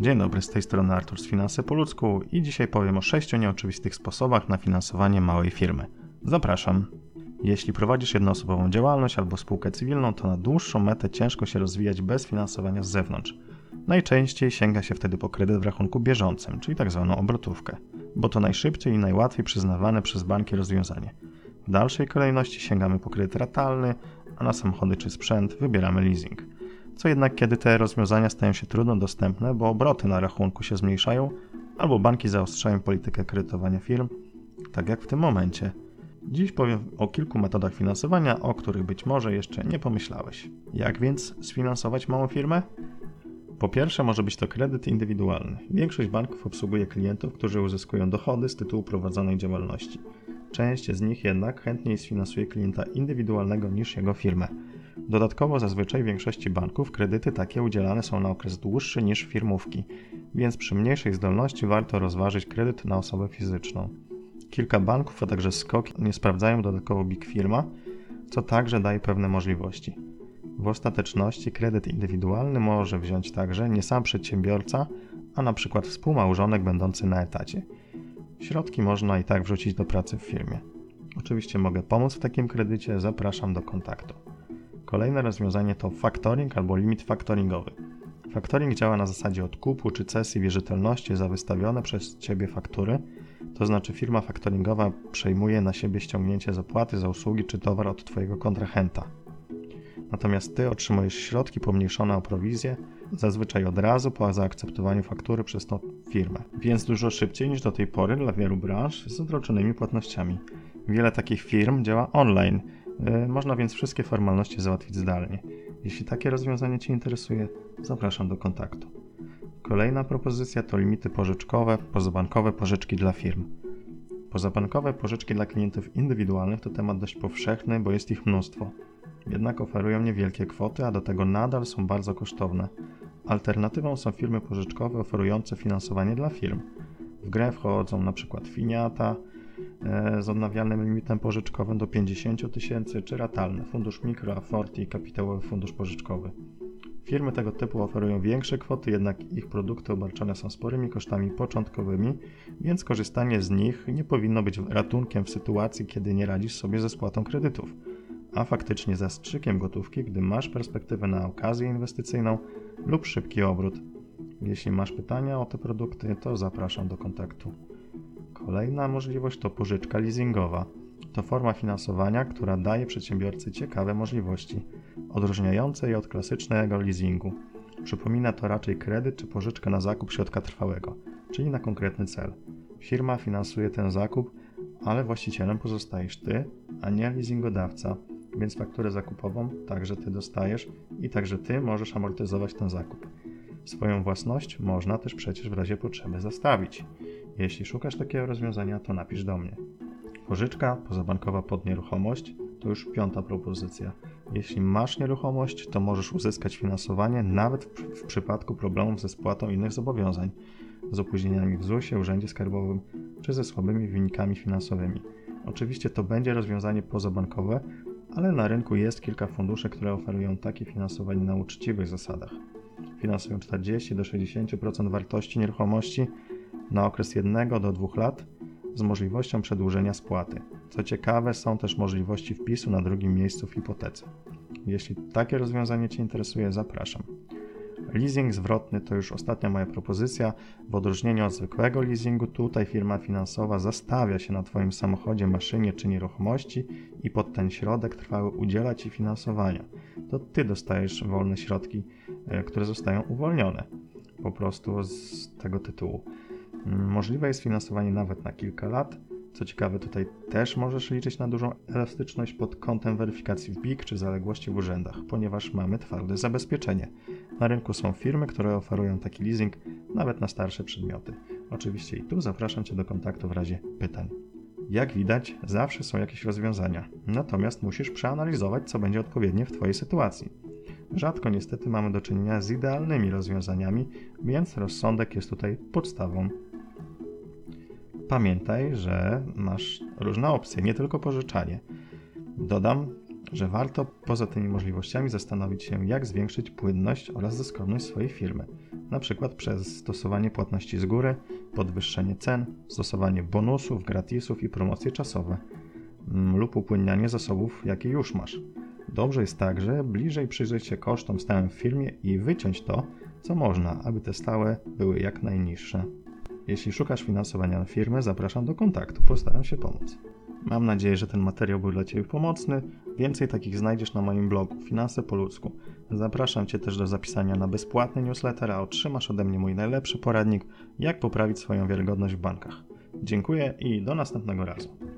Dzień dobry, z tej strony Artur z Finanse po ludzku i dzisiaj powiem o 6 nieoczywistych sposobach na finansowanie małej firmy. Zapraszam! Jeśli prowadzisz jednoosobową działalność albo spółkę cywilną, to na dłuższą metę ciężko się rozwijać bez finansowania z zewnątrz. Najczęściej sięga się wtedy po kredyt w rachunku bieżącym, czyli tzw. obrotówkę, bo to najszybciej i najłatwiej przyznawane przez banki rozwiązanie. W dalszej kolejności sięgamy po kredyt ratalny, a na samochody czy sprzęt wybieramy leasing. Co jednak kiedy te rozwiązania stają się trudno dostępne, bo obroty na rachunku się zmniejszają, albo banki zaostrzają politykę kredytowania firm, tak jak w tym momencie. Dziś powiem o kilku metodach finansowania, o których być może jeszcze nie pomyślałeś. Jak więc sfinansować małą firmę? Po pierwsze może być to kredyt indywidualny. Większość banków obsługuje klientów, którzy uzyskują dochody z tytułu prowadzonej działalności. Część z nich jednak chętniej sfinansuje klienta indywidualnego niż jego firmę. Dodatkowo zazwyczaj w większości banków kredyty takie udzielane są na okres dłuższy niż firmówki, więc przy mniejszej zdolności warto rozważyć kredyt na osobę fizyczną. Kilka banków, a także SKOK nie sprawdzają dodatkowo Big Firma, co także daje pewne możliwości. W ostateczności kredyt indywidualny może wziąć także nie sam przedsiębiorca, a na przykład współmałżonek będący na etacie. Środki można i tak wrzucić do pracy w firmie. Oczywiście mogę pomóc w takim kredycie, zapraszam do kontaktu. Kolejne rozwiązanie to factoring albo limit factoringowy. Factoring działa na zasadzie odkupu czy cesji wierzytelności za wystawione przez Ciebie faktury, to znaczy firma factoringowa przejmuje na siebie ściągnięcie zapłaty za usługi czy towar od Twojego kontrahenta. Natomiast Ty otrzymujesz środki pomniejszone o prowizję, zazwyczaj od razu po zaakceptowaniu faktury przez tą firmę, więc dużo szybciej niż do tej pory dla wielu branż z odroczonymi płatnościami. Wiele takich firm działa online, można więc wszystkie formalności załatwić zdalnie. Jeśli takie rozwiązanie Cię interesuje, zapraszam do kontaktu. Kolejna propozycja to limity pożyczkowe, pozabankowe pożyczki dla firm. Pozabankowe pożyczki dla klientów indywidualnych to temat dość powszechny, bo jest ich mnóstwo. Jednak oferują niewielkie kwoty, a do tego nadal są bardzo kosztowne. Alternatywą są firmy pożyczkowe oferujące finansowanie dla firm. W grę wchodzą np. Finiata z odnawialnym limitem pożyczkowym do 50 000 czy ratalny fundusz mikro, aforti i kapitałowy fundusz pożyczkowy. Firmy tego typu oferują większe kwoty, jednak ich produkty obarczone są sporymi kosztami początkowymi, więc korzystanie z nich nie powinno być ratunkiem w sytuacji, kiedy nie radzisz sobie ze spłatą kredytów, a faktycznie zastrzykiem gotówki, gdy masz perspektywę na okazję inwestycyjną lub szybki obrót. Jeśli masz pytania o te produkty, to zapraszam do kontaktu. Kolejna możliwość to pożyczka leasingowa. To forma finansowania, która daje przedsiębiorcy ciekawe możliwości, odróżniające je od klasycznego leasingu. Przypomina to raczej kredyt czy pożyczkę na zakup środka trwałego, czyli na konkretny cel. Firma finansuje ten zakup, ale właścicielem pozostajesz Ty, a nie leasingodawca, więc fakturę zakupową także Ty dostajesz i także Ty możesz amortyzować ten zakup. Swoją własność można też przecież w razie potrzeby zastawić. Jeśli szukasz takiego rozwiązania, to napisz do mnie. Pożyczka pozabankowa pod nieruchomość to już 5. propozycja. Jeśli masz nieruchomość, to możesz uzyskać finansowanie nawet w przypadku problemów ze spłatą innych zobowiązań, z opóźnieniami w ZUS-ie, Urzędzie Skarbowym czy ze słabymi wynikami finansowymi. Oczywiście to będzie rozwiązanie pozabankowe, ale na rynku jest kilka funduszy, które oferują takie finansowanie na uczciwych zasadach. Finansują 40-60% wartości nieruchomości na okres 1 do 2 lat z możliwością przedłużenia spłaty. Co ciekawe, są też możliwości wpisu na drugim miejscu w hipotece. Jeśli takie rozwiązanie Cię interesuje, zapraszam. Leasing zwrotny to już ostatnia moja propozycja. W odróżnieniu od zwykłego leasingu, tutaj firma finansowa zastawia się na Twoim samochodzie, maszynie czy nieruchomości i pod ten środek trwały udziela Ci finansowania. To Ty dostajesz wolne środki, które zostają uwolnione po prostu z tego tytułu. Możliwe jest finansowanie nawet na kilka lat. Co ciekawe, tutaj też możesz liczyć na dużą elastyczność pod kątem weryfikacji w BIK czy zaległości w urzędach, ponieważ mamy twarde zabezpieczenie. Na rynku są firmy, które oferują taki leasing nawet na starsze przedmioty. Oczywiście i tu zapraszam Cię do kontaktu w razie pytań. Jak widać, zawsze są jakieś rozwiązania, natomiast musisz przeanalizować, co będzie odpowiednie w Twojej sytuacji. Rzadko niestety mamy do czynienia z idealnymi rozwiązaniami, więc rozsądek jest tutaj podstawą. Pamiętaj, że masz różne opcje, nie tylko pożyczanie. Dodam, że warto poza tymi możliwościami zastanowić się, jak zwiększyć płynność oraz skromność swojej firmy, np. przez stosowanie płatności z góry, podwyższenie cen, stosowanie bonusów, gratisów i promocje czasowe lub upłynnianie zasobów, jakie już masz. Dobrze jest także bliżej przyjrzeć się kosztom stałym w firmie i wyciąć to, co można, aby te stałe były jak najniższe. Jeśli szukasz finansowania firmy, zapraszam do kontaktu, postaram się pomóc. Mam nadzieję, że ten materiał był dla Ciebie pomocny. Więcej takich znajdziesz na moim blogu Finanse po ludzku. Zapraszam Cię też do zapisania na bezpłatny newsletter, a otrzymasz ode mnie mój najlepszy poradnik, jak poprawić swoją wiarygodność w bankach. Dziękuję i do następnego razu.